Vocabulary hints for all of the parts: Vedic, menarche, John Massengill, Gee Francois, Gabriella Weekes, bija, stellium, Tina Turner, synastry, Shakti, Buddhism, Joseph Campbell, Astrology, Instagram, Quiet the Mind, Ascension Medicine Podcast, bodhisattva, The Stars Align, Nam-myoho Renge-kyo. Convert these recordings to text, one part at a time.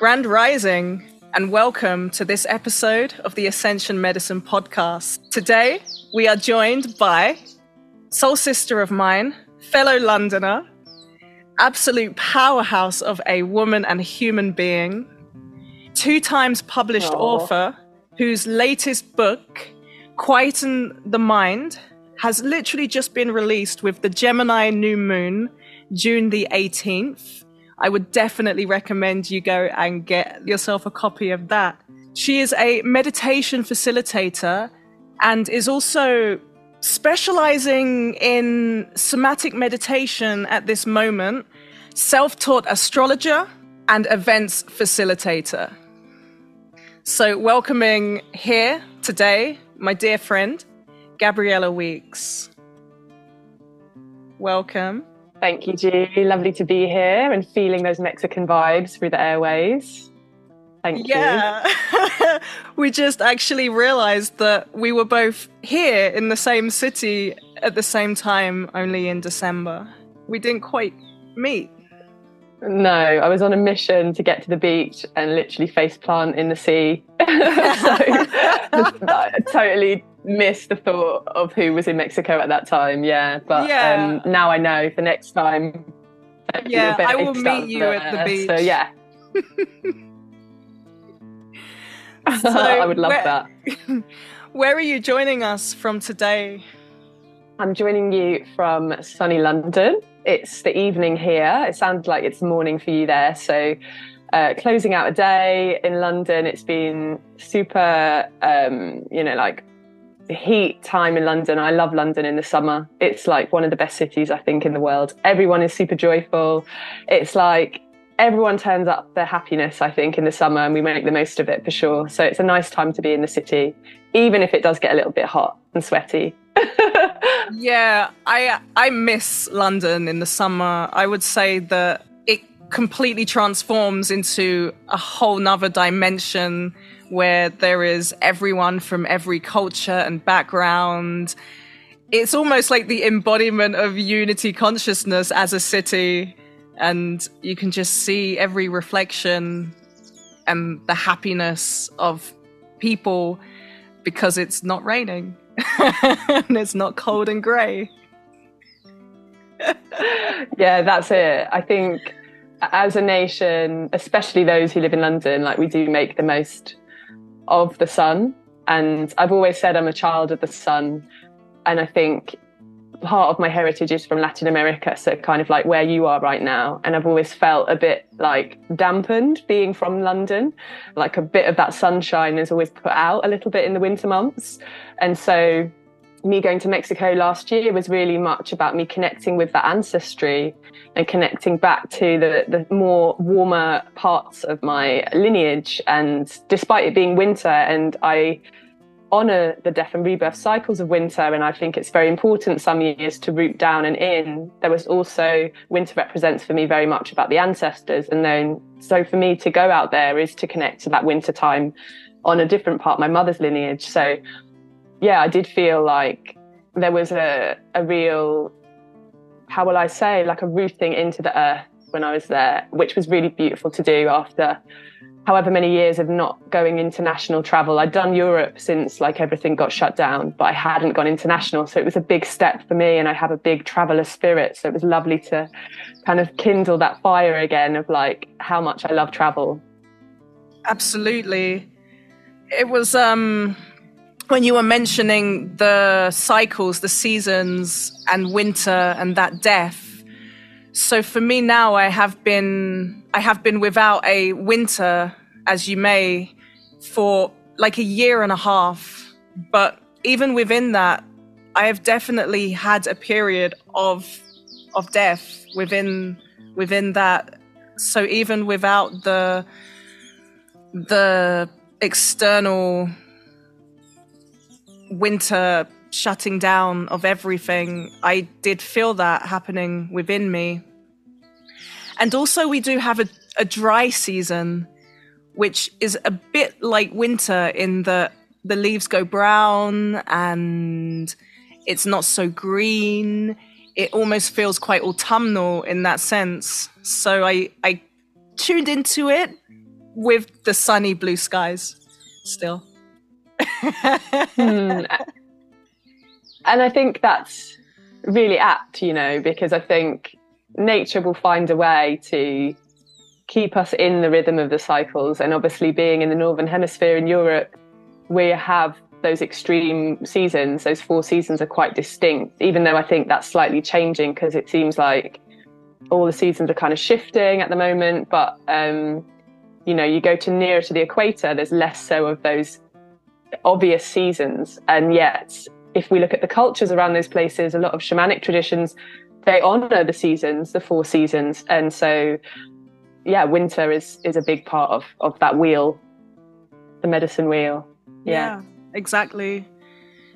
Grand Rising, and welcome to this episode of the Ascension Medicine Podcast. Today, we are joined by soul sister of mine, fellow Londoner, absolute powerhouse of a woman and human being, 2 times published author whose latest book, Quiet the Mind, has literally just been released with the Gemini New Moon, June the 18th. I would definitely recommend you go and get yourself a copy of that. She is a meditation facilitator and is also specializing in somatic meditation at this moment, self-taught astrologer and events facilitator. So welcoming here today, my dear friend, Gabriella Weekes. Welcome. Thank you, G. Lovely to be here and feeling those Mexican vibes through the airways. Thank you. Yeah. We just actually realized that we were both here in the same city at the same time, only in December. We didn't quite meet. No, I was on a mission to get to the beach and literally faceplant in the sea. I totally missed the thought of who was in Mexico at that time. But now I know for next time. Yeah, I will meet you at the beach. So yeah. So I would love that. Where are you joining us from today? I'm joining you from sunny London. It's the evening here. It sounds like it's morning for you there. So closing out a day in London, it's been super, heat time in London. I love London in the summer. It's like one of the best cities, I think, in the world. Everyone is super joyful. It's like everyone turns up their happiness, I think, in the summer, and we make the most of it for sure. So it's a nice time to be in the city, even if it does get a little bit hot and sweaty. Yeah, I miss London in the summer. I would say that it completely transforms into a whole nother dimension where there is everyone from every culture and background. It's almost like the embodiment of unity consciousness as a city, and you can just see every reflection and the happiness of people because it's not raining. And it's not cold and grey. Yeah, that's it. I think as a nation, especially those who live in London, like we do make the most of the sun. And I've always said I'm a child of the sun. And I think part of my heritage is from Latin America, so kind of like where you are right now. And I've always felt a bit like dampened being from London, like a bit of that sunshine is always put out a little bit in the winter months. And so me going to Mexico last year was really much about me connecting with that ancestry and connecting back to the more warmer parts of my lineage. And despite it being winter, and I honour the death and rebirth cycles of winter, and I think it's very important some years to root down and in. There was also, winter represents for me very much about the ancestors, and then so for me to go out there is to connect to that winter time on a different part of my mother's lineage. So yeah, I did feel like there was a real, how will I say, like a rooting into the earth when I was there, which was really beautiful to do after however many years of not going international travel. I'd done Europe since like everything got shut down, but I hadn't gone international. So it was a big step for me, and I have a big traveller spirit. So it was lovely to kind of kindle that fire again of like how much I love travel. Absolutely. It was when you were mentioning the cycles, the seasons and winter and that death. So for me now, I have been without a winter, as you may, for like a year and a half. But even within that, I have definitely had a period of death within that. So even without the external winter shutting down of everything, I did feel that happening within me. And also we do have a dry season, which is a bit like winter in that the leaves go brown and it's not so green. It almost feels quite autumnal in that sense. So I tuned into it with the sunny blue skies still. And I think that's really apt, you know, because I think nature will find a way to keep us in the rhythm of the cycles. And obviously being in the Northern Hemisphere in Europe, we have those extreme seasons. Those four seasons are quite distinct, even though I think that's slightly changing because it seems like all the seasons are kind of shifting at the moment. But, you know, you go to nearer to the equator, there's less so of those obvious seasons. And yet, if we look at the cultures around those places, a lot of shamanic traditions, they honour the seasons, the four seasons. And so, yeah, winter is a big part of that wheel, the medicine wheel. Yeah, exactly.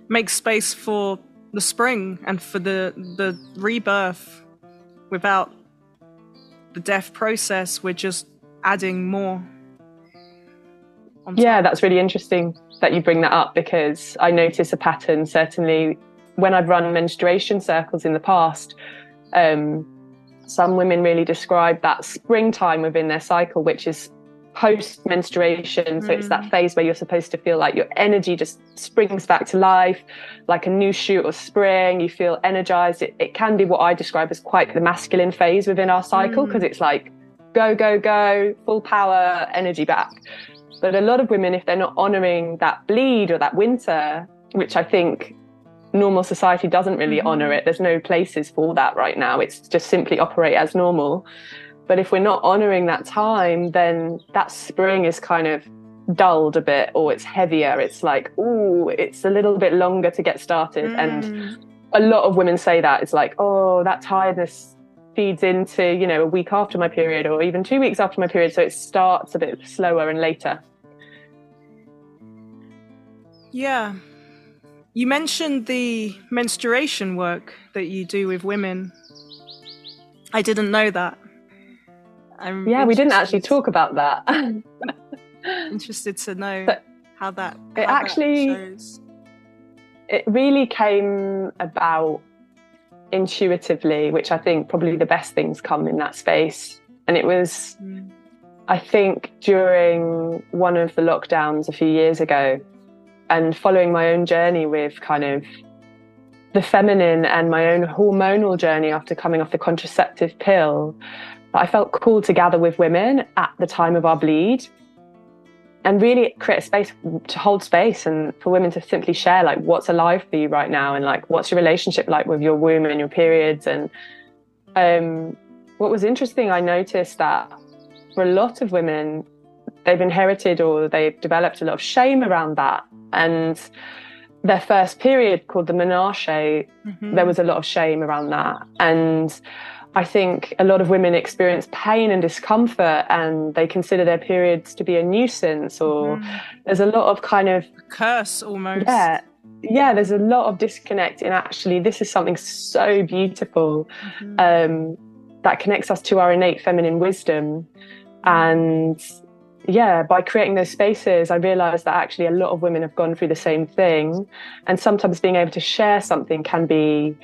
Make space for the spring and for the rebirth. Without the death process, we're just adding more. Yeah, that's really interesting that you bring that up, because I notice a pattern, certainly when I've run menstruation circles in the past. Some women really describe that springtime within their cycle, which is post-menstruation. So it's that phase where you're supposed to feel like your energy just springs back to life, like a new shoot or spring. You feel energized. It can be what I describe as quite the masculine phase within our cycle, because it's like go, go, go, full power, energy back. But a lot of women, if they're not honoring that bleed or that winter, which I think normal society doesn't really honor it, there's no places for that right now. It's just simply operate as normal. But if we're not honouring that time, then that spring is kind of dulled a bit, or it's heavier. It's like, ooh, it's a little bit longer to get started. And a lot of women say that. It's like, oh, that tiredness feeds into, you know, a week after my period or even 2 weeks after my period. So it starts a bit slower and later. Yeah. You mentioned the menstruation work that you do with women. I didn't know that. Yeah, we didn't actually talk about that. Interested to know how that shows. It really came about intuitively, which I think probably the best things come in that space. And it was, I think, during one of the lockdowns a few years ago, and following my own journey with kind of the feminine and my own hormonal journey after coming off the contraceptive pill, I felt called to gather with women at the time of our bleed and really create a space to hold space and for women to simply share like what's alive for you right now and like what's your relationship like with your womb and your periods. And what was interesting, I noticed that for a lot of women, they've inherited or they've developed a lot of shame around that. And their first period, called the menarche, there was a lot of shame around that. And I think a lot of women experience pain and discomfort, and they consider their periods to be a nuisance, or there's a lot of kind of curse almost. Yeah, there's a lot of disconnect in actually this is something so beautiful that connects us to our innate feminine wisdom. And yeah, by creating those spaces, I realized that actually a lot of women have gone through the same thing, and sometimes being able to share something can be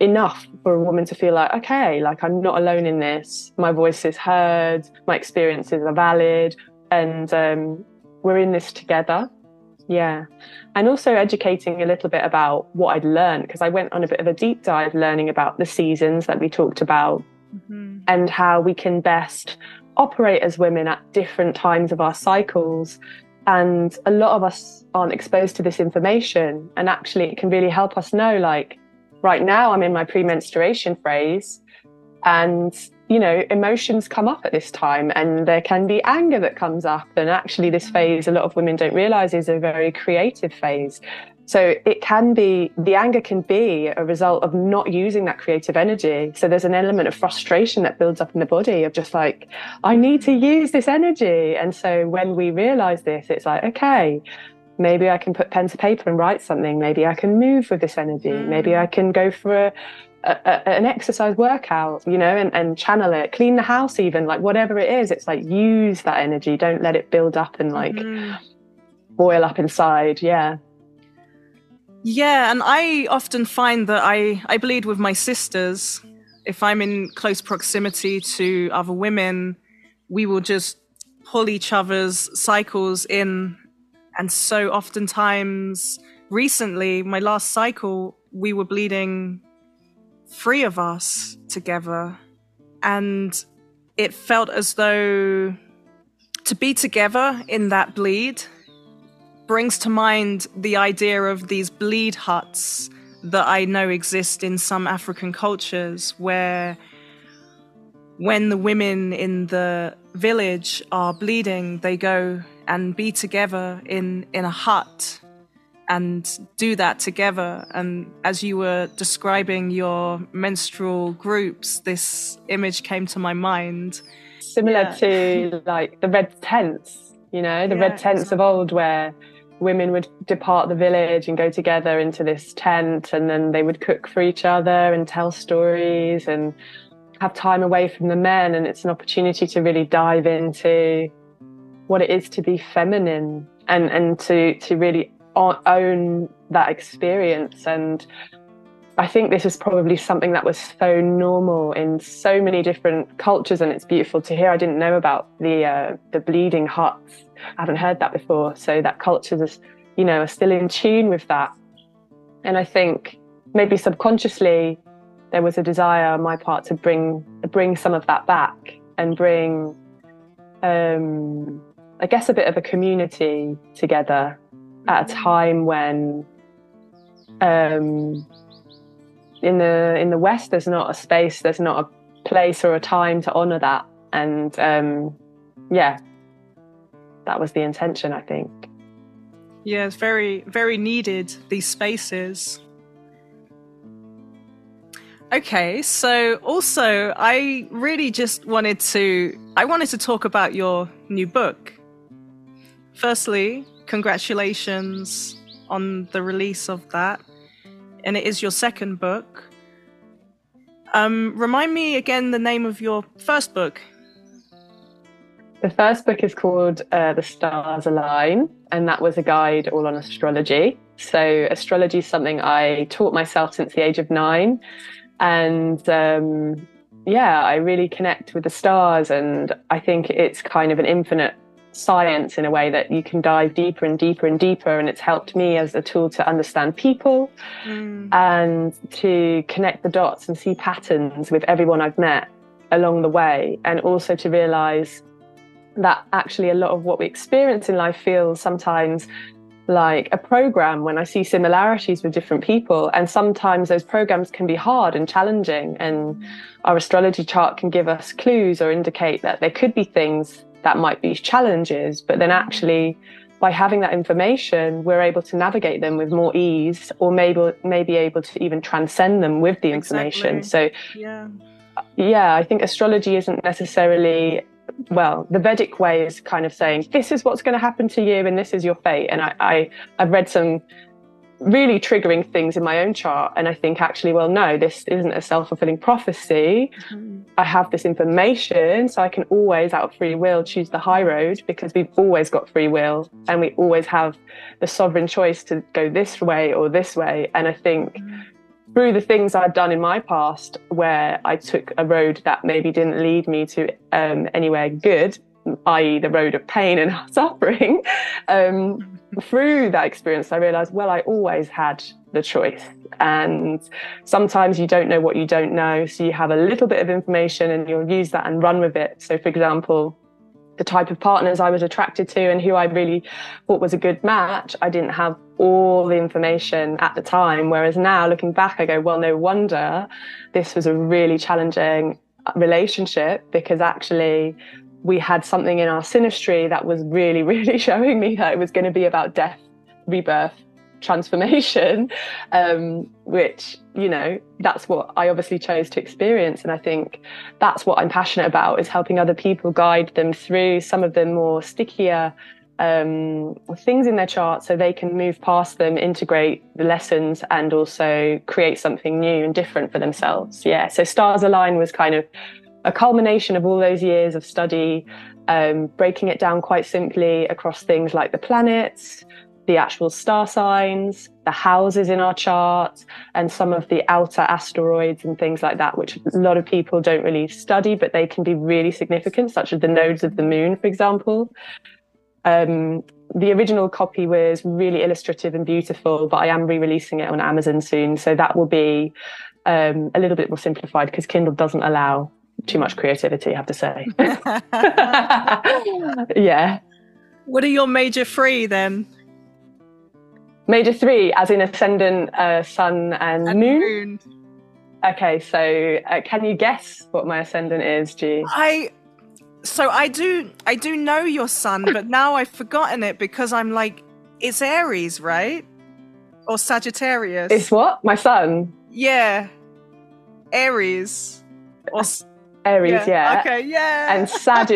enough for a woman to feel like, okay, like I'm not alone in this, my voice is heard, my experiences are valid, and we're in this together. Yeah. And also educating a little bit about what I'd learned, because I went on a bit of a deep dive learning about the seasons that we talked about and how we can best operate as women at different times of our cycles. And a lot of us aren't exposed to this information, and actually it can really help us know, like, right now I'm in my pre-menstruation phase, and, you know, emotions come up at this time, and there can be anger that comes up. And actually this phase, a lot of women don't realize, is a very creative phase. So it can be, the anger can be a result of not using that creative energy. So there's an element of frustration that builds up in the body of just like, I need to use this energy. And so when we realize this, it's like, okay, maybe I can put pen to paper and write something. Maybe I can move with this energy. Maybe I can go for an exercise workout, you know, and channel it, clean the house even, like whatever it is. It's like, use that energy. Don't let it build up and like boil up inside. Yeah. Yeah, and I often find that I bleed with my sisters. If I'm in close proximity to other women, we will just pull each other's cycles in. And so oftentimes, recently, my last cycle, we were bleeding 3 of us together. And it felt as though to be together in that bleed brings to mind the idea of these bleed huts that I know exist in some African cultures, where when the women in the village are bleeding, they go and be together in a hut and do that together. And as you were describing your menstrual groups, this image came to my mind. Similar to like the red tents, you know, the red tents of old, where women would depart the village and go together into this tent, and then they would cook for each other and tell stories and have time away from the men. And it's an opportunity to really dive into what it is to be feminine and to really own that experience. And I think this is probably something that was so normal in so many different cultures, and it's beautiful to hear. I didn't know about the bleeding huts. I hadn't heard that before. So that cultures are still in tune with that. And I think maybe subconsciously there was a desire on my part to bring some of that back and bring, I guess, a bit of a community together at a time when in the West there's not a space, there's not a place or a time to honour that. And that was the intention, I think. Yeah, it's very, very needed, these spaces. Okay, so also I really just wanted to talk about your new book. Firstly, congratulations on the release of that. And it is your second book. Remind me again the name of your first book. The first book is called The Stars Align, and that was a guide all on astrology. So astrology is something I taught myself since the age of 9. And I really connect with the stars, and I think it's kind of an infinite science in a way that you can dive deeper and deeper and deeper. And it's helped me as a tool to understand people and to connect the dots and see patterns with everyone I've met along the way. And also to realise that actually a lot of what we experience in life feels sometimes like a program when I see similarities with different people. And sometimes those programs can be hard and challenging, and our astrology chart can give us clues or indicate that there could be things that might be challenges, but then actually by having that information we're able to navigate them with more ease, or maybe able to even transcend them with the information. Exactly. So I think astrology isn't necessarily, well, the Vedic way is kind of saying this is what's going to happen to you and this is your fate. And I've read some really triggering things in my own chart, and I think actually, well, no, this isn't a self-fulfilling prophecy. I have this information, so I can always out of free will choose the high road, because we've always got free will and we always have the sovereign choice to go this way or this way. And I think through the things I've done in my past where I took a road that maybe didn't lead me to anywhere good, i.e. the road of pain and suffering, through that experience I realised, well, I always had the choice. And sometimes you don't know what you don't know, so you have a little bit of information and you'll use that and run with it. So for example, the type of partners I was attracted to and who I really thought was a good match, I didn't have all the information at the time, whereas now looking back I go, well, no wonder this was a really challenging relationship, because actually we had something in our synastry that was really, really showing me that it was going to be about death, rebirth, transformation, which, you know, that's what I obviously chose to experience. And I think that's what I'm passionate about, is helping other people, guide them through some of the more stickier things in their chart so they can move past them, integrate the lessons, and also create something new and different for themselves. Yeah, so Stars Align was kind of a culmination of all those years of study, breaking it down quite simply across things like the planets, the actual star signs, the houses in our charts and some of the outer asteroids and things like that, which a lot of people don't really study, but they can be really significant, such as the nodes of the moon, for example. The original copy was really illustrative and beautiful, but I am re-releasing it on Amazon soon. So that will be a little bit more simplified because Kindle doesn't allow too much creativity, I have to say. Yeah. What are your major three then? Major three, as in ascendant, sun and moon. Okay, so can you guess what my ascendant is, G? I do know your sun, but now I've forgotten it because I'm like, it's Aries, right? Or Sagittarius? It's what? My sun? Yeah, Aries. Or Aries, yeah. Okay, yeah. And Sag.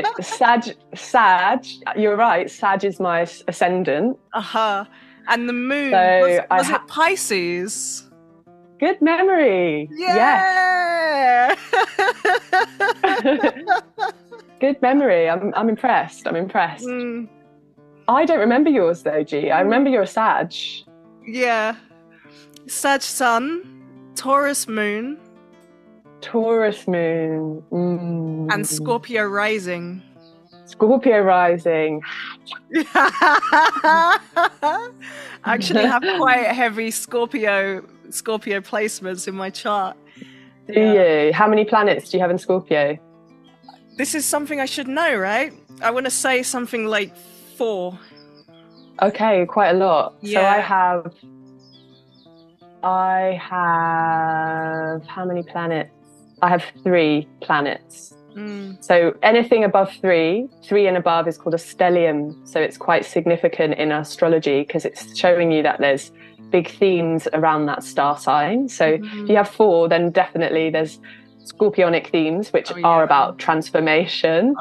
You're right. Sag is my ascendant. Uh-huh. And the moon, so was it Pisces? Good memory. Yeah. Yes. Good memory. I'm impressed. I'm impressed. Mm. I don't remember yours though, G. I remember you're a Sag. Yeah. Sag sun, Taurus moon. Mm. And Scorpio rising. Actually have quite heavy Scorpio placements in my chart. Do you? How many planets do you have in Scorpio? This is something I should know, right? I want to say something like 4. Okay, quite a lot. Yeah. So I have how many planets? I have 3 planets. Mm. So anything above 3 and above is called a stellium. So it's quite significant in astrology because it's showing you that there's big themes around that star sign. So if you have 4, then definitely there's Scorpionic themes, which are about transformation,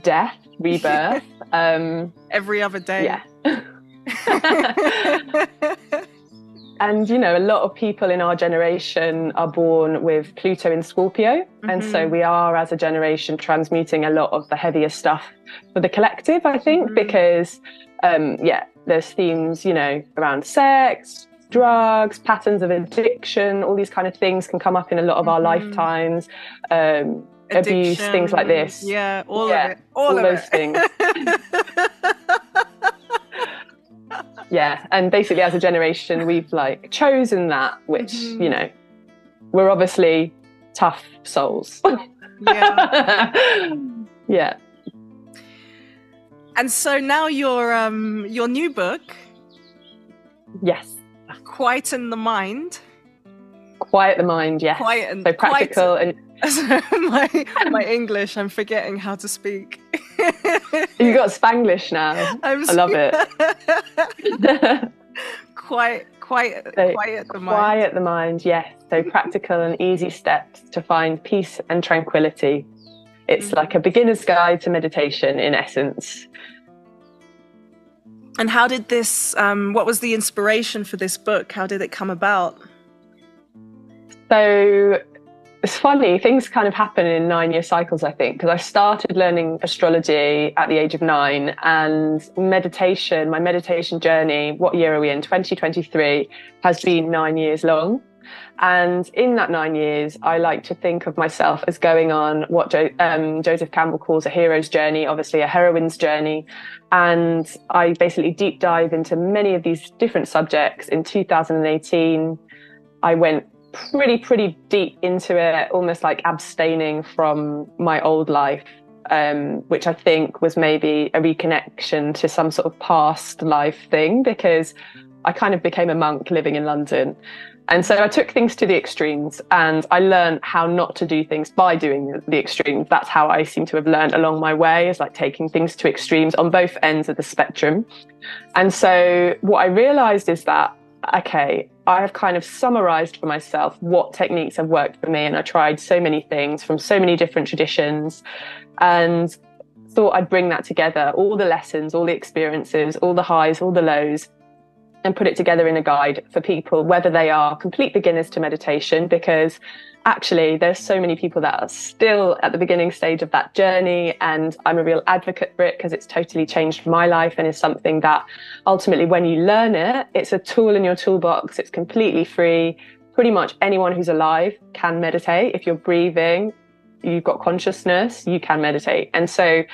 death, rebirth. Every other day. Yeah. And, you know, a lot of people in our generation are born with Pluto in Scorpio. Mm-hmm. And so we are, as a generation, transmuting a lot of the heavier stuff for the collective, I think, because, there's themes, you know, around sex, drugs, patterns of addiction, all these kind of things can come up in a lot of our lifetimes. Abuse, things like this. Yeah, all of it. All of those things. Yeah, and basically as a generation, we've like chosen that, which, you know, we're obviously tough souls. Yeah. Yeah. And so now your new book. Yes. Quiet the Mind, yes. So practical and... my English, I'm forgetting how to speak. You got Spanglish now. I love it. Quiet the mind, yes. So practical and easy steps to find peace and tranquility. It's like a beginner's guide to meditation in essence. And how did this, what was the inspiration for this book? How did it come about? So... It's funny, things kind of happen in 9-year cycles, I think, because I started learning astrology at the age of 9 and meditation, my meditation journey, what year are we in? 2023 has been 9 years long. And in that 9 years, I like to think of myself as going on what Joseph Campbell calls a hero's journey, obviously a heroine's journey. And I basically deep dive into many of these different subjects. In 2018, I went pretty deep into it, almost like abstaining from my old life, which I think was maybe a reconnection to some sort of past life thing, because I kind of became a monk living in London. And so I took things to the extremes and I learned how not to do things by doing the extremes. That's how I seem to have learned along my way, is like taking things to extremes on both ends of the spectrum. And so what I realized is that, okay, I have kind of summarized for myself what techniques have worked for me, and I tried so many things from so many different traditions and thought I'd bring that together, all the lessons, all the experiences, all the highs, all the lows, and put it together in a guide for people, whether they are complete beginners to meditation, because actually, there's so many people that are still at the beginning stage of that journey. And I'm a real advocate for it because it's totally changed my life and is something that ultimately, when you learn it, it's a tool in your toolbox. It's completely free. Pretty much anyone who's alive can meditate. If you're breathing, you've got consciousness, you can meditate. And so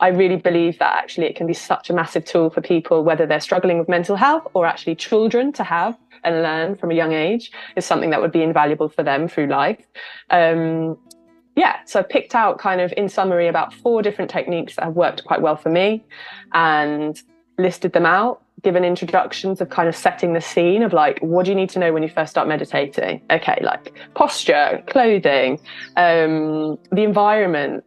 I really believe that actually it can be such a massive tool for people, whether they're struggling with mental health or actually children to have and learn from a young age is something that would be invaluable for them through life. So I picked out kind of in summary about 4 different techniques that have worked quite well for me and listed them out, given introductions of kind of setting the scene of like, what do you need to know when you first start meditating? Okay, like posture, clothing, the environment,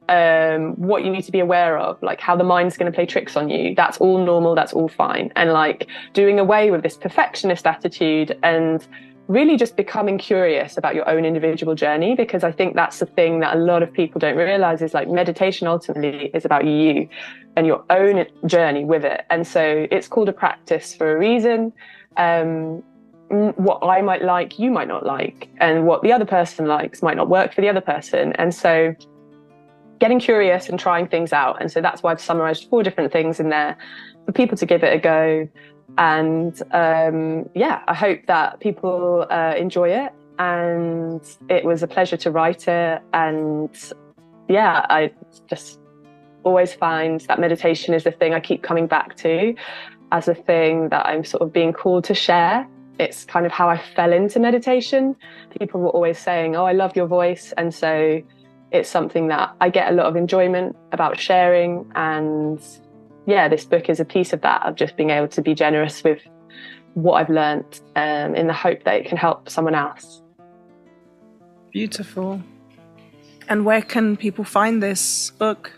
what you need to be aware of, like how the mind's going to play tricks on you. That's all normal. That's all fine. And like doing away with this perfectionist attitude and really just becoming curious about your own individual journey, because I think that's the thing that a lot of people don't realize is like meditation ultimately is about you and your own journey with it. And so it's called a practice for a reason. What I might like, you might not like, and what the other person likes might not work for the other person. And so getting curious and trying things out. And so that's why I've summarized 4 different things in there for people to give it a go. And I hope that people enjoy it. And it was a pleasure to write it. And yeah, I just always find that meditation is the thing I keep coming back to as a thing that I'm sort of being called to share. It's kind of how I fell into meditation. People were always saying, oh, I love your voice. And so it's something that I get a lot of enjoyment about sharing. And yeah, this book is a piece of that, of just being able to be generous with what I've learned in the hope that it can help someone else. Beautiful. And where can people find this book?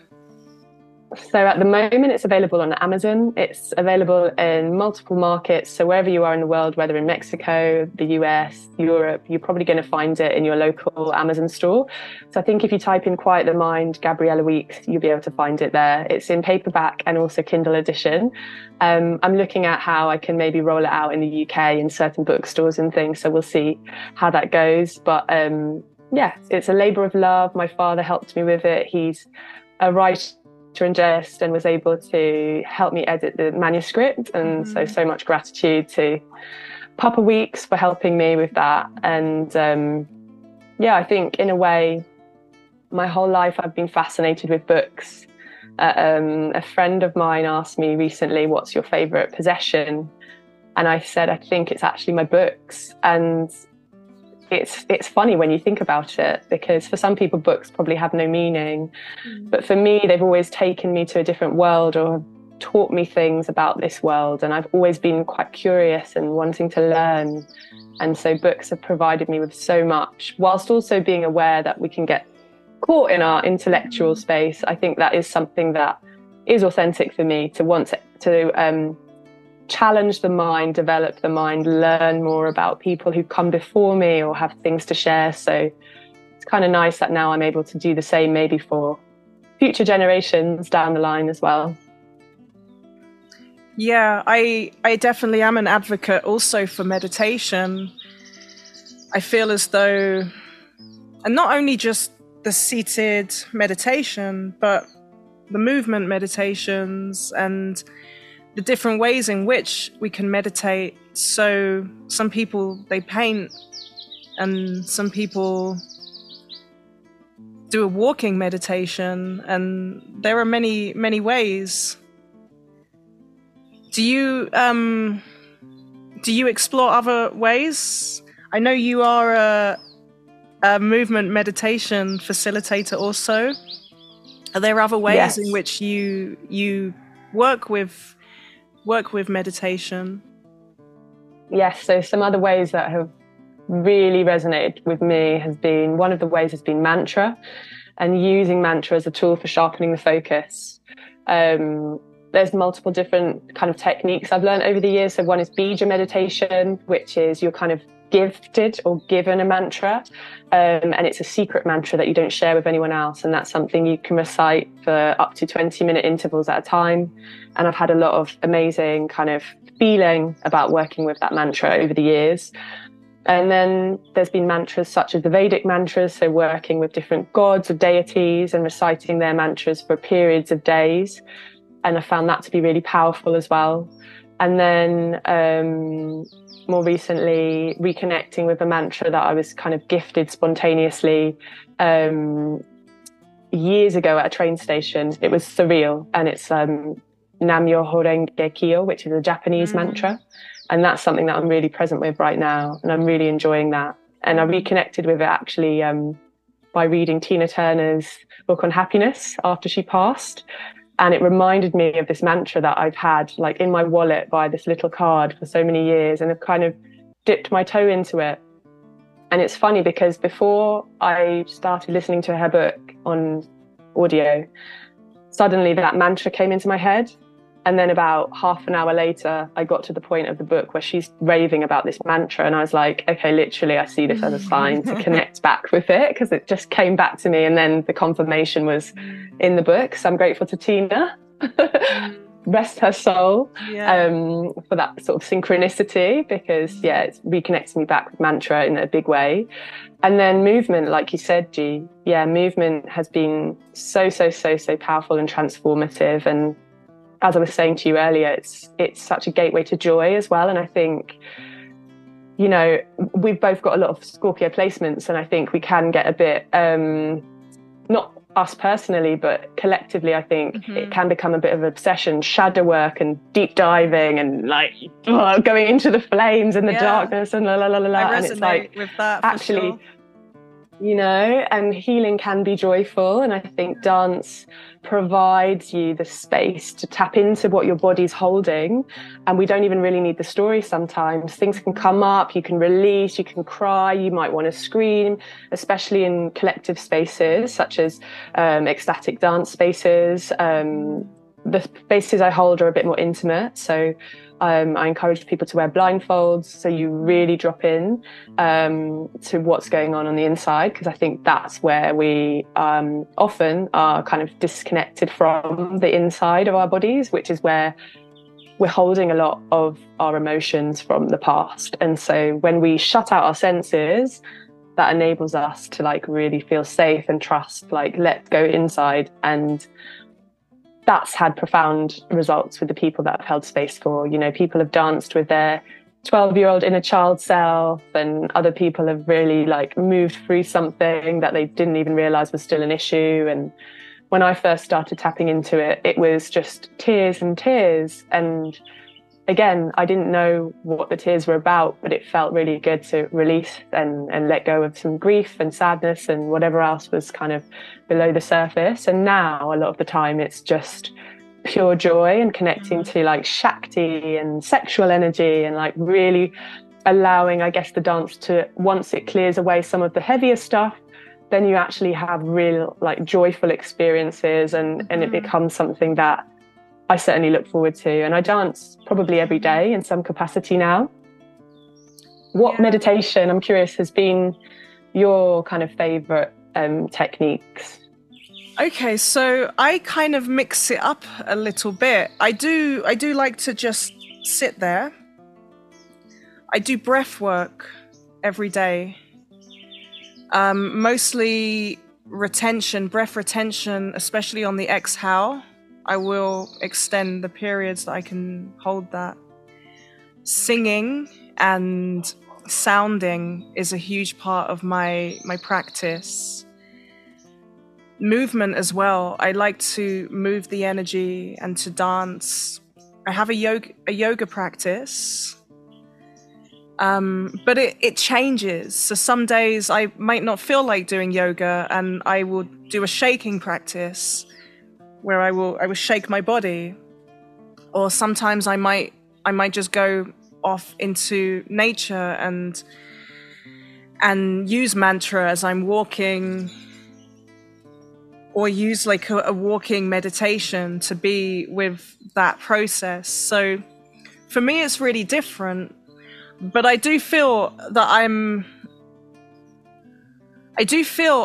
So at the moment, it's available on Amazon. It's available in multiple markets. So wherever you are in the world, whether in Mexico, the US, Europe, you're probably going to find it in your local Amazon store. So I think if you type in Quiet the Mind, Gabriella Weekes, you'll be able to find it there. It's in paperback and also Kindle edition. I'm looking at how I can maybe roll it out in the UK in certain bookstores and things. So we'll see how that goes. But it's a labour of love. My father helped me with it. He's a writer and jest and was able to help me edit the manuscript, and so much gratitude to Papa Weekes for helping me with that. And I think in a way my whole life I've been fascinated with books. A friend of mine asked me recently, what's your favorite possession? And I said, I think it's actually my books. And It's funny when you think about it, because for some people, books probably have no meaning. But for me, they've always taken me to a different world or taught me things about this world. And I've always been quite curious and wanting to learn. And so books have provided me with so much, whilst also being aware that we can get caught in our intellectual space. I think that is something that is authentic for me, to want to challenge the mind, develop the mind, learn more about people who've come before me or have things to share. So it's kind of nice that now I'm able to do the same, maybe for future generations down the line as well. Yeah, I definitely am an advocate also for meditation. I feel as though, and not only just the seated meditation, but the movement meditations and the different ways in which we can meditate. So some people, they paint, and some people do a walking meditation, and there are many, many ways. Do you explore other ways? I know you are a movement meditation facilitator also. Are there other ways Yes. in which you work with meditation? Yes, so some other ways that have really resonated with me has been, one of the ways has been mantra, and using mantra as a tool for sharpening the focus. There's multiple different kind of techniques I've learned over the years. So one is bija meditation, which is you're kind of gifted or given a mantra, and it's a secret mantra that you don't share with anyone else, and that's something you can recite for up to 20-minute intervals at a time. And I've had a lot of amazing kind of feeling about working with that mantra over the years. And then there's been mantras such as the Vedic mantras, so working with different gods or deities and reciting their mantras for periods of days. And I found that to be really powerful as well. And then more recently, reconnecting with a mantra that I was kind of gifted spontaneously years ago at a train station. It was surreal, and it's Nam-myoho Renge-kyo, which is a Japanese mantra. And that's something that I'm really present with right now, and I'm really enjoying that. And I reconnected with it actually by reading Tina Turner's book on happiness after she passed. And it reminded me of this mantra that I've had like in my wallet by this little card for so many years, and I've kind of dipped my toe into it. And it's funny because before I started listening to her book on audio, suddenly that mantra came into my head. And then about half an hour later, I got to the point of the book where she's raving about this mantra. And I was like, okay, literally, I see this as a sign to connect back with it, because it just came back to me. And then the confirmation was in the book. So I'm grateful to Tina, rest her soul, for that sort of synchronicity, because, yeah, it's reconnecting me back with mantra in a big way. And then movement, like you said, Gee, yeah, movement has been so powerful and transformative. And as I was saying to you earlier, it's such a gateway to joy as well. And I think, you know, we've both got a lot of Scorpio placements, and I think we can get a bit, not us personally, but collectively, I think it can become a bit of obsession, shadow work and deep diving and like going into the flames and the darkness and I resonate and it's like, with that actually, sure. You know, and healing can be joyful. And I think dance provides you the space to tap into what your body's holding. And we don't even really need the story sometimes. Things can come up, you can release, you can cry, you might want to scream, especially in collective spaces such as ecstatic dance spaces. The spaces I hold are a bit more intimate. So I encourage people to wear blindfolds, so you really drop in to what's going on the inside, because I think that's where we often are kind of disconnected from the inside of our bodies, which is where we're holding a lot of our emotions from the past. And so when we shut out our senses, that enables us to like really feel safe and trust, like let's go inside. And that's had profound results with the people that I've held space for. You know, people have danced with their 12-year-old inner child self, and other people have really like moved through something that they didn't even realize was still an issue. And when I first started tapping into it, it was just tears and tears. And again, I didn't know what the tears were about, but it felt really good to release and let go of some grief and sadness and whatever else was kind of below the surface. And now a lot of the time it's just pure joy and connecting to like Shakti and sexual energy, and like really allowing, I guess, the dance to, once it clears away some of the heavier stuff, then you actually have real like joyful experiences, and it becomes something that I certainly look forward to. And I dance probably every day in some capacity now. What meditation, I'm curious, has been your kind of favourite techniques? Okay, so I kind of mix it up a little bit. I do like to just sit there. I do breath work every day. Mostly retention, breath retention, especially on the exhale. I will extend the periods that I can hold that. Singing and sounding is a huge part of my practice. Movement as well. I like to move the energy and to dance. I have a yoga practice, but it changes. So some days I might not feel like doing yoga, and I will do a shaking practice, where I will shake my body. Or sometimes I might just go off into nature and use mantra as I'm walking, or use like a walking meditation to be with that process. So for me, it's really different, but I do feel that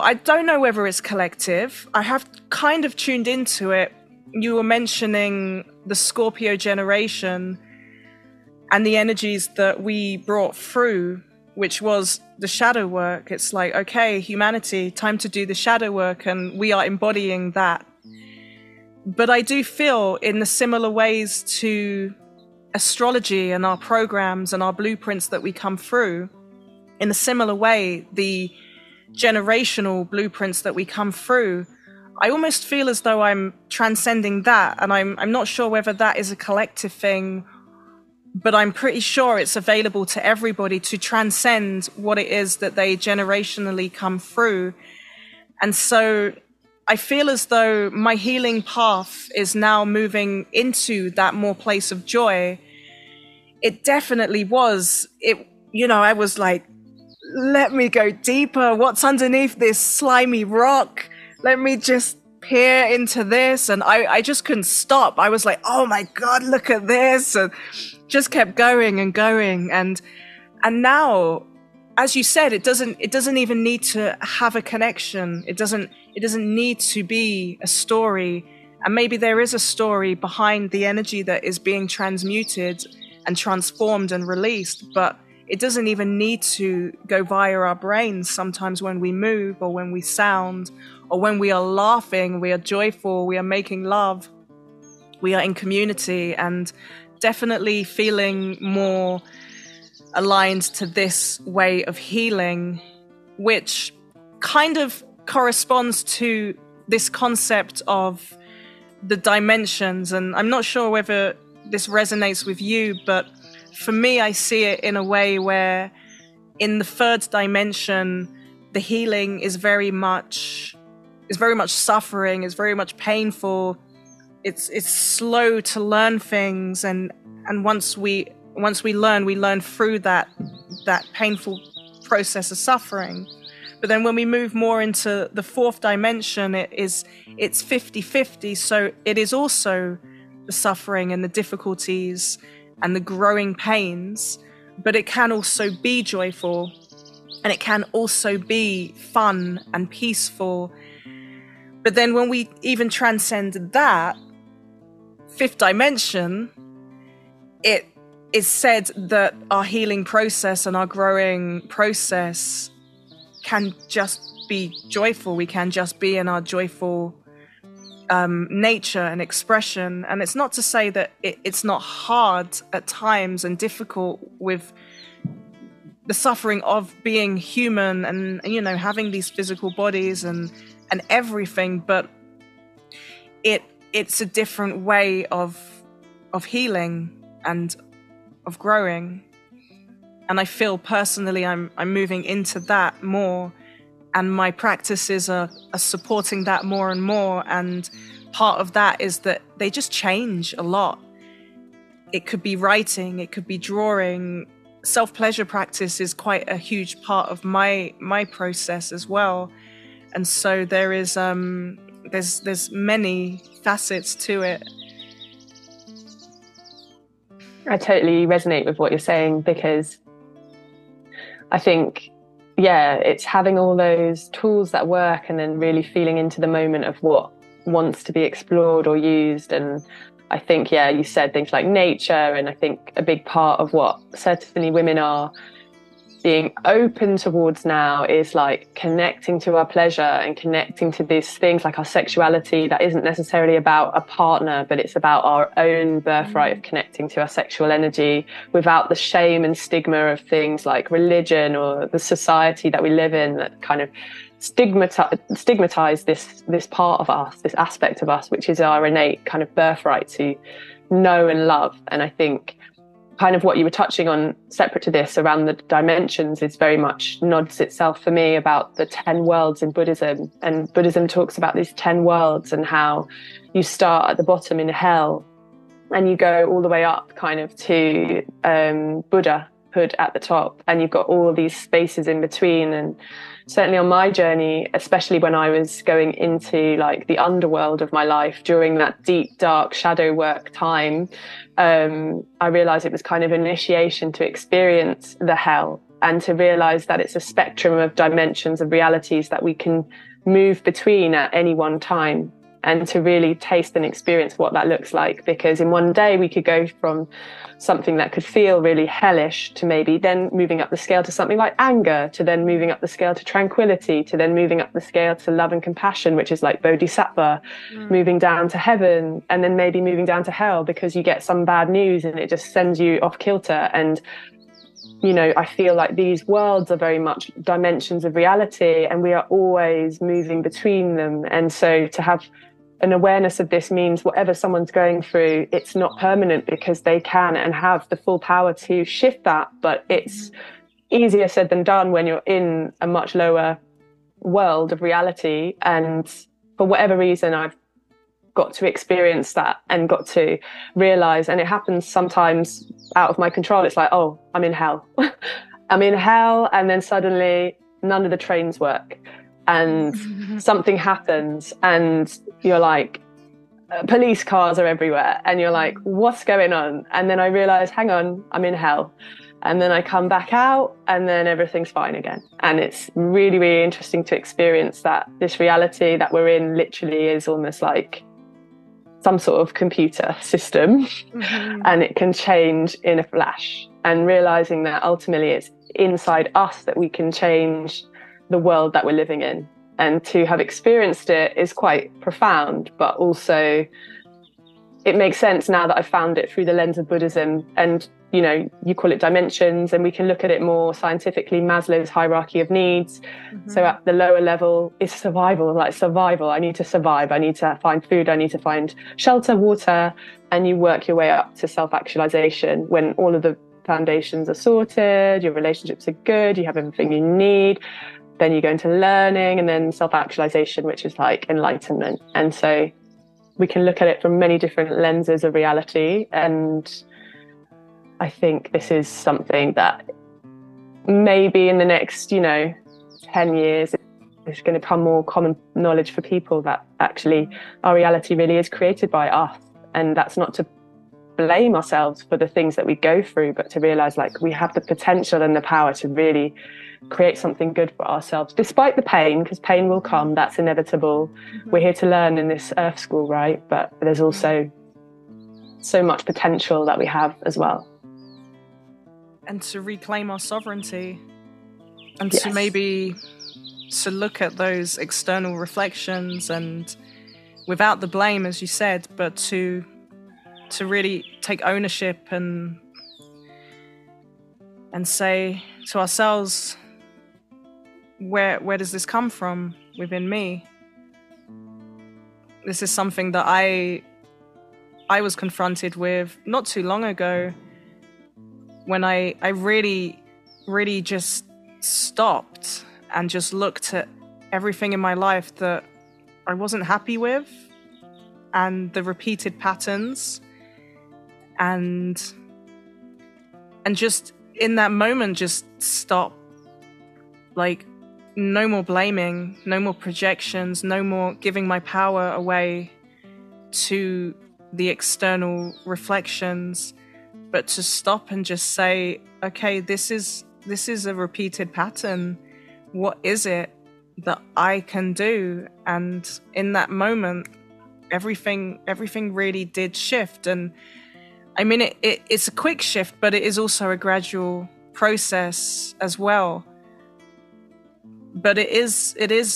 I don't know whether it's collective. I have kind of tuned into it. You were mentioning the Scorpio generation and the energies that we brought through which was the shadow work. It's like, okay, humanity, time to do the shadow work, and we are embodying that. But I do feel in the similar ways to astrology and our programs and our blueprints that we come through, in a similar way, the generational blueprints that we come through, I almost feel as though I'm transcending that, and I'm not sure whether that is a collective thing, but I'm pretty sure it's available to everybody to transcend what it is that they generationally come through. And so I feel as though my healing path is now moving into that more place of joy. It definitely was. It, you know, I was like, let me go deeper. What's underneath this slimy rock? Let me just peer into this. And I just couldn't stop. I was like, oh my God, look at this. And just kept going and going. And now, as you said, it doesn't even need to have a connection. It doesn't need to be a story. And maybe there is a story behind the energy that is being transmuted and transformed and released, but it doesn't even need to go via our brains. Sometimes when we move, or when we sound, or when we are laughing, we are joyful, we are making love, we are in community, and definitely feeling more aligned to this way of healing, which kind of corresponds to this concept of the dimensions. And I'm not sure whether this resonates with you, but for me, I see it in a way where in the third dimension, the healing is very much suffering, is very much painful. It's slow to learn things, and once we learn, we learn through that painful process of suffering. But then when we move more into the fourth dimension, it's 50-50, so it is also the suffering and the difficulties and the growing pains, but it can also be joyful, and it can also be fun and peaceful. But then when we even transcend that fifth dimension, it is said that our healing process and our growing process can just be joyful. We can just be in our joyful nature and expression. And it's not to say that it's not hard at times and difficult with the suffering of being human and, you know, having these physical bodies and everything, but it's a different way of healing and of growing. And I feel personally I'm moving into that more, and my practices are supporting that more and more. And part of that is that they just change a lot. It could be writing, it could be drawing. Self-pleasure practice is quite a huge part of my process as well. And so there is there's many facets to it. I totally resonate with what you're saying, because I think, yeah, it's having all those tools that work and then really feeling into the moment of what wants to be explored or used. And I think, yeah, you said things like nature, and I think a big part of what certainly women are being open towards now is like connecting to our pleasure and connecting to these things like our sexuality that isn't necessarily about a partner, but it's about our own birthright of connecting to our sexual energy without the shame and stigma of things like religion or the society that we live in that kind of stigmatize this part of us, this aspect of us, which is our innate kind of birthright to know and love. And I think kind of what you were touching on separate to this around the dimensions is very much nods itself for me about the 10 worlds in Buddhism. And Buddhism talks about these 10 worlds and how you start at the bottom in hell and you go all the way up kind of to Buddhahood at the top, and you've got all these spaces in between. And certainly on my journey, especially when I was going into like the underworld of my life during that deep, dark shadow work time, I realized it was kind of an initiation to experience the hell and to realize that it's a spectrum of dimensions of realities that we can move between at any one time. and to really taste and experience what that looks like. Because in one day we could go from something that could feel really hellish to maybe then moving up the scale to something like anger, to then moving up the scale to tranquility, to then moving up the scale to love and compassion, which is like bodhisattva, moving down to heaven, and then maybe moving down to hell because you get some bad news and it just sends you off kilter. And you know, I feel like these worlds are very much dimensions of reality, and we are always moving between them. And so to have an awareness of this means whatever someone's going through, it's not permanent, because they can and have the full power to shift that. But it's easier said than done when you're in a much lower world of reality. And for whatever reason, I've got to experience that and got to realize, and it happens sometimes out of my control. It's like, oh, I'm in hell. I'm in hell, and then suddenly none of the trains work and something happens, and you're like, police cars are everywhere, and you're like, what's going on? And then I realize, hang on, I'm in hell. And then I come back out, and then everything's fine again. And it's really, really interesting to experience that this reality that we're in literally is almost like some sort of computer system, and it can change in a flash, and realizing that ultimately it's inside us that we can change the world that we're living in. And to have experienced it is quite profound, but also it makes sense now that I've found it through the lens of Buddhism. And you know, you call it dimensions, and we can look at it more scientifically, Maslow's hierarchy of needs. So at the lower level is survival, like survival. I need to survive. I need to find food. I need to find shelter, water. And you work your way up to self-actualization, when all of the foundations are sorted, your relationships are good, you have everything you need. Then you go into learning, and then self-actualization, which is like enlightenment. And so we can look at it from many different lenses of reality, and I think this is something that maybe in the next, 10 years, it's going to become more common knowledge for people that actually our reality really is created by us. And that's not to blame ourselves for the things that we go through, but to realize like we have the potential and the power to really create something good for ourselves, despite the pain, because pain will come. That's inevitable. We're here to learn in this earth school, right? But there's also so much potential that we have as well. And to reclaim our sovereignty, and to maybe to look at those external reflections, and without the blame, as you said, but to really take ownership and say to ourselves, where does this come from within me? This is something that I was confronted with not too long ago, when I really, really just stopped and just looked at everything in my life that I wasn't happy with, and the repeated patterns, and just in that moment, just stop. Like, no more blaming, no more projections, no more giving my power away to the external reflections, but to stop and just say, okay, this is a repeated pattern. What is it that I can do? And in that moment, everything really did shift. And I mean, it's a quick shift, but it is also a gradual process as well. But it is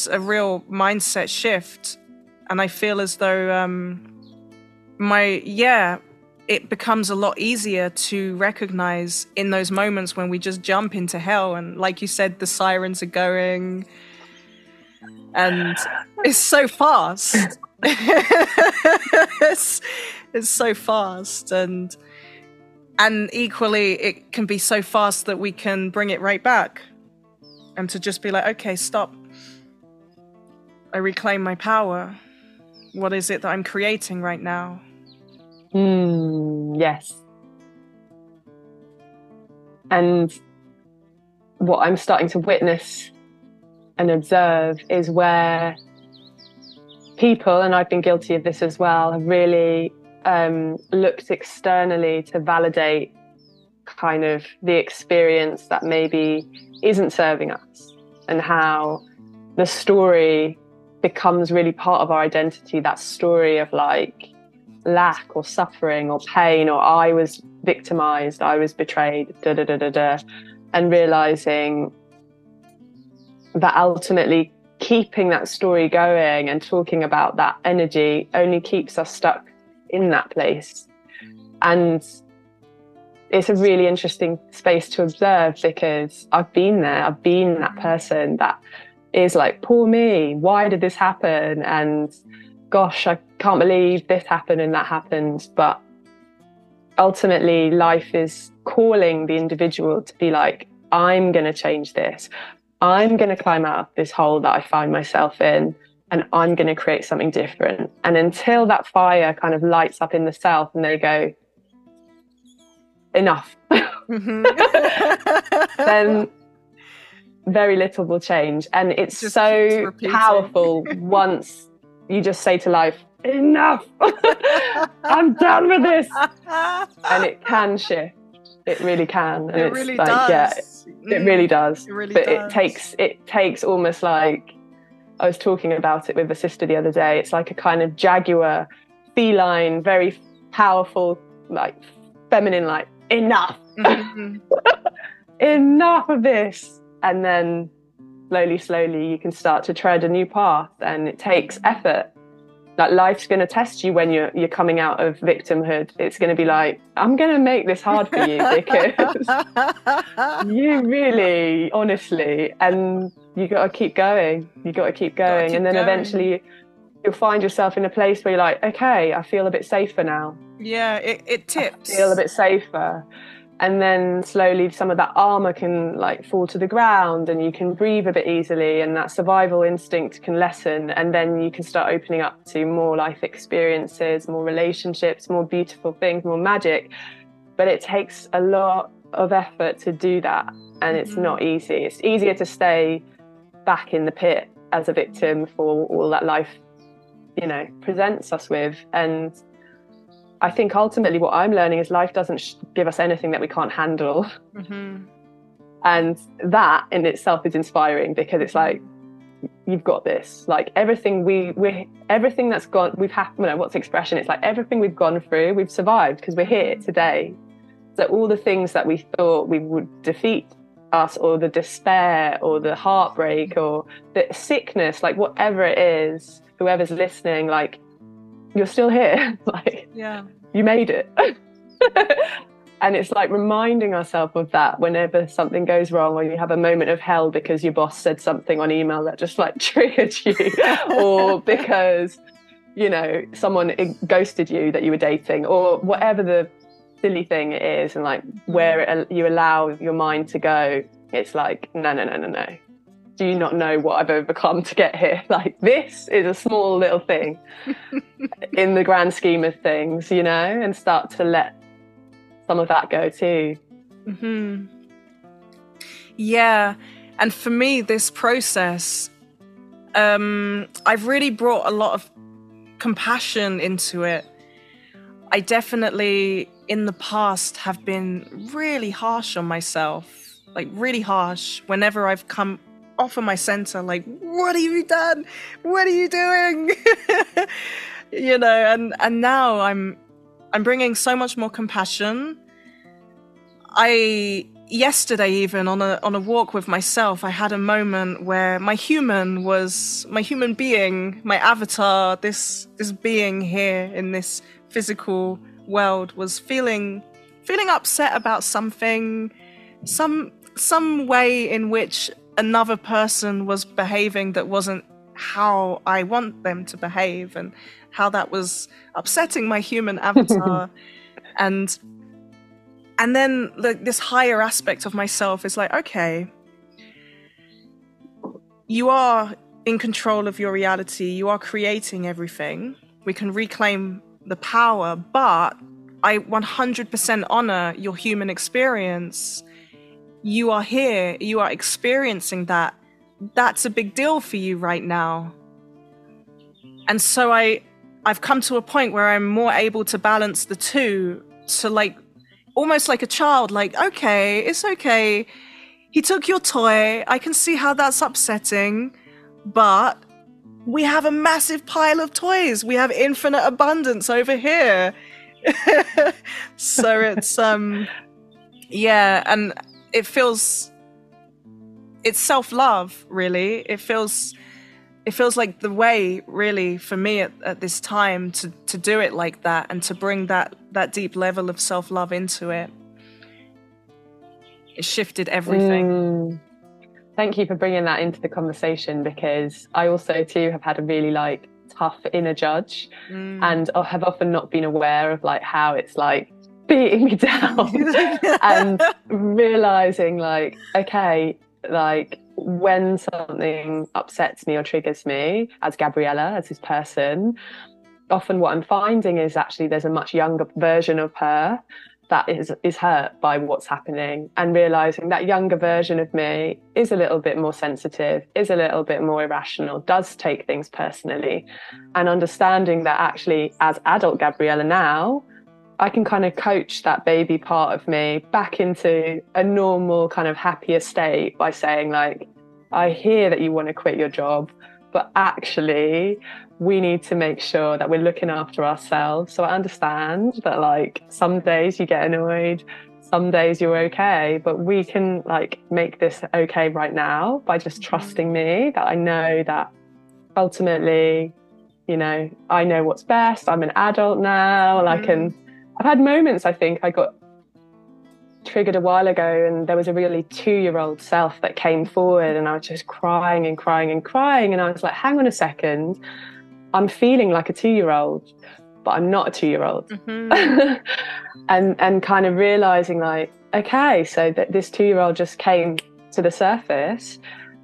a real mindset shift. And I feel as though it becomes a lot easier to recognize in those moments when we just jump into hell, and like you said, the sirens are going, and it's so fast. it's so fast, and equally it can be so fast that we can bring it right back, and to just be like, okay, stop. I reclaim my power. What is it that I'm creating right now? Yes. And what I'm starting to witness and observe is where people, and I've been guilty of this as well, have really looked externally to validate kind of the experience that maybe isn't serving us, and how the story becomes really part of our identity, that story of like lack or suffering or pain or I was victimized, I was betrayed, and realizing that ultimately keeping that story going and talking about that energy only keeps us stuck in that place. And it's a really interesting space to observe, because I've been there, I've been that person that is like, poor me, why did this happen? And gosh, I can't believe this happened and that happened. But ultimately life is calling the individual to be like, I'm going to change this. I'm going to climb out of this hole that I find myself in, and I'm going to create something different. And until that fire kind of lights up in the self and they go, enough, then very little will change. And it's just so powerful once you just say to life, enough, I'm done with this. And it can shift. It really can. And it really like, does. Yeah, it really does. It really does. It takes almost like, I was talking about it with a sister the other day, it's like a kind of jaguar, feline, very powerful, like feminine, like enough, enough of this. And then slowly you can start to tread a new path, and it takes effort. Like life's going to test you when you're coming out of victimhood. It's going to be like, I'm going to make this hard for you because you really, honestly, and you got to keep going. Eventually you'll find yourself in a place where you're like, okay, I feel a bit safer now. Yeah, it tips. I feel a bit safer. And then slowly some of that armor can like fall to the ground and you can breathe a bit easily, and that survival instinct can lessen. And then you can start opening up to more life experiences, more relationships, more beautiful things, more magic. But it takes a lot of effort to do that. And it's not easy. It's easier to stay back in the pit as a victim for all that life, presents us with. And I think ultimately what I'm learning is life doesn't give us anything that we can't handle. And that in itself is inspiring, because it's like, you've got this, like everything everything that's gone, we've had, what's the expression? It's like everything we've gone through, we've survived because we're here today. So all the things that we thought we would defeat us, or the despair or the heartbreak or the sickness, like whatever it is, whoever's listening, like, you're still here. You made it. And it's like reminding ourselves of that whenever something goes wrong, or you have a moment of hell because your boss said something on email that just like triggered you, or because, someone ghosted you that you were dating, or whatever the silly thing it is. And like where you allow your mind to go, it's like, no. Do you not know what I've overcome to get here? Like, this is a small little thing in the grand scheme of things, and start to let some of that go too. Yeah. And for me, this process, I've really brought a lot of compassion into it. I definitely in the past have been really harsh on myself, like really harsh whenever I've come off of my center, like, what have you done? What are you doing? And now I'm bringing so much more compassion. Yesterday even on a walk with myself, I had a moment where my avatar, this being here in this physical world, was feeling upset about something, some way in which another person was behaving that wasn't how I want them to behave, and how that was upsetting my human avatar. and then this higher aspect of myself is like, okay, you are in control of your reality. You are creating everything. We can reclaim the power, but I 100% honor your human experience. You are here, you are experiencing that. That's a big deal for you right now. And so I've come to a point where I'm more able to balance the two, to like, almost like a child, like, okay, it's okay. He took your toy. I can see how that's upsetting, but we have a massive pile of toys. We have infinite abundance over here. So it's, yeah, and it feels, it's self-love, really. It feels like the way, really, for me at this time to do it like that and to bring that deep level of self-love into it. It shifted everything. Thank you for bringing that into the conversation, because I also too have had a really like tough inner judge and have often not been aware of like how it's like beating me down and realizing like, okay, like when something upsets me or triggers me as Gabriella, as this person, often what I'm finding is actually there's a much younger version of her that is hurt by what's happening, and realizing that younger version of me is a little bit more sensitive, is a little bit more irrational, does take things personally, and understanding that actually as adult Gabriella now, I can kind of coach that baby part of me back into a normal kind of happier state by saying like, I hear that you want to quit your job, but actually we need to make sure that we're looking after ourselves. So I understand that like some days you get annoyed, some days you're okay, but we can like make this okay right now by just trusting me, that I know that ultimately, you know, I know what's best. I'm an adult now, and I've had moments, I think I got triggered a while ago, and there was a really 2-year-old self that came forward, and I was just crying. And I was like, hang on a second, I'm feeling like a 2-year-old, but I'm not a 2-year-old. And kind of realizing like, okay, so that this 2-year-old just came to the surface,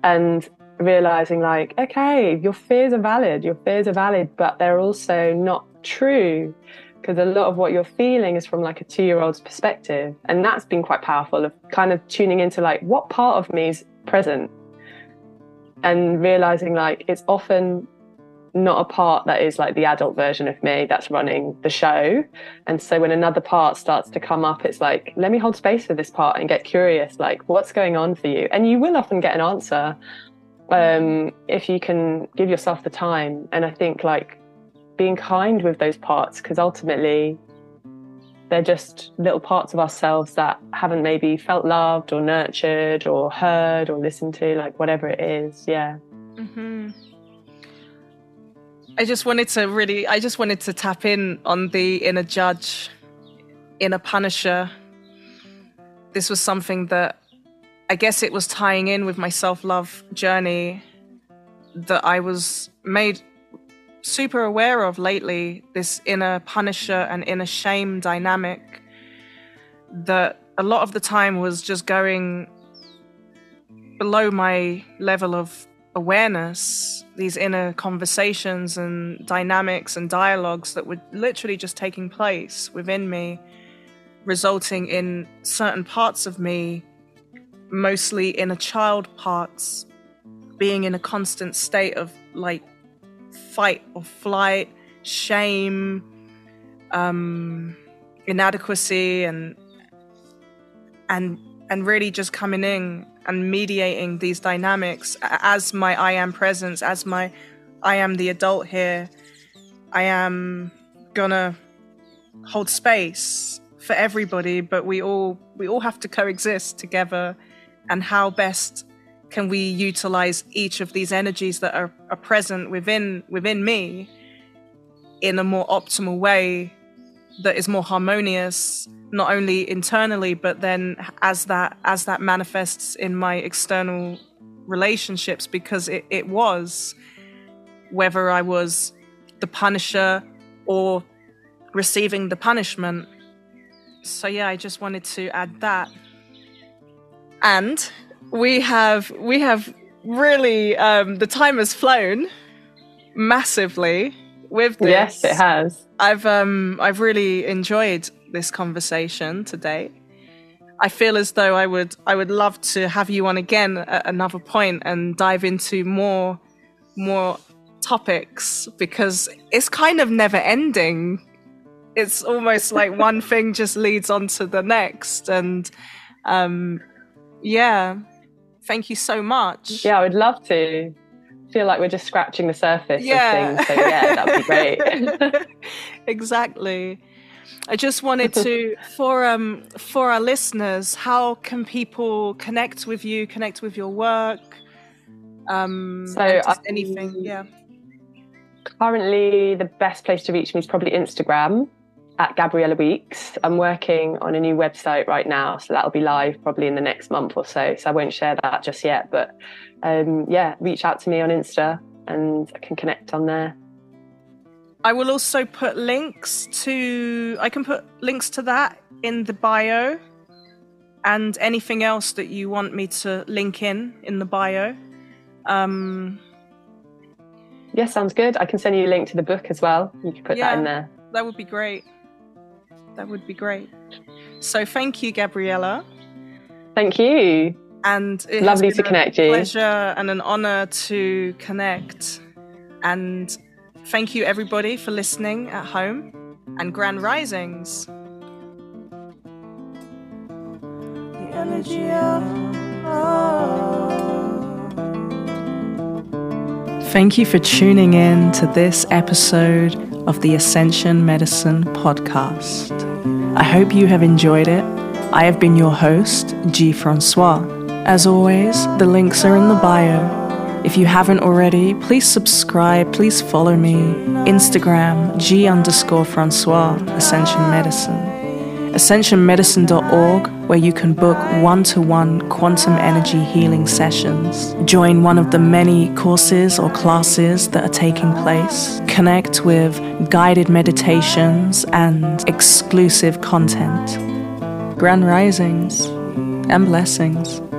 and realizing like, okay, your fears are valid, but they're also not true, because a lot of what you're feeling is from like a 2-year-old's perspective. And that's been quite powerful, of kind of tuning into like what part of me is present, and realizing like it's often not a part that is like the adult version of me that's running the show. And so when another part starts to come up, it's like, let me hold space for this part and get curious, like what's going on for you? And you will often get an answer if you can give yourself the time. And I think like being kind with those parts, because ultimately they're just little parts of ourselves that haven't maybe felt loved or nurtured or heard or listened to, like whatever it is. Yeah. Mm-hmm. I just wanted to tap in on the inner judge, inner punisher. This was something that I guess it was tying in with my self-love journey that I was made super aware of lately, this inner punisher and inner shame dynamic that a lot of the time was just going below my level of awareness, these inner conversations and dynamics and dialogues that were literally just taking place within me, resulting in certain parts of me, mostly inner child parts, being in a constant state of like fight or flight, shame, inadequacy, and really just coming in and mediating these dynamics as my I am presence, as my I am the adult here. I am gonna hold space for everybody, but we all have to coexist together. And how best can we utilize each of these energies that are present within me in a more optimal way that is more harmonious, not only internally, but then as that manifests in my external relationships, because it was, whether I was the punisher or receiving the punishment. So yeah, I just wanted to add that. And we have really, the time has flown massively with this. Yes, it has. I've really enjoyed this conversation today. I feel as though I would love to have you on again at another point and dive into more topics, because it's kind of never ending. It's almost like one thing just leads on to the next, and yeah, thank you so much. Yeah, I would love to. feel like we're just scratching the surface of things. So yeah, that'd be great. Exactly. I just wanted to, for our listeners, how can people connect with you, connect with your work? Currently the best place to reach me is probably Instagram at Gabriella Weekes. I'm working on a new website right now, so that'll be live probably in the next month or so. So I won't share that just yet, but reach out to me on Insta and I can connect on there. I will also put links to, I can put links to that in the bio, and anything else that you want me to link in the bio. Yeah, sounds good. I can send you a link to the book as well. You can put that in there. That would be great. That would be great. So thank you, Gabriella. Thank you. And it lovely to connect you. Pleasure and an honor to connect. And thank you, everybody, for listening at home, and Grand Risings. The energy of love. Thank you for tuning in to this episode of the Ascension Medicine Podcast. I hope you have enjoyed it. I have been your host, Gee Francois. As always, the links are in the bio. If you haven't already, please subscribe, please follow me, Instagram, G_Francois, Ascension Medicine, ascensionmedicine.org, where you can book one-to-one quantum energy healing sessions, join one of the many courses or classes that are taking place, connect with guided meditations and exclusive content. Grand Risings and blessings.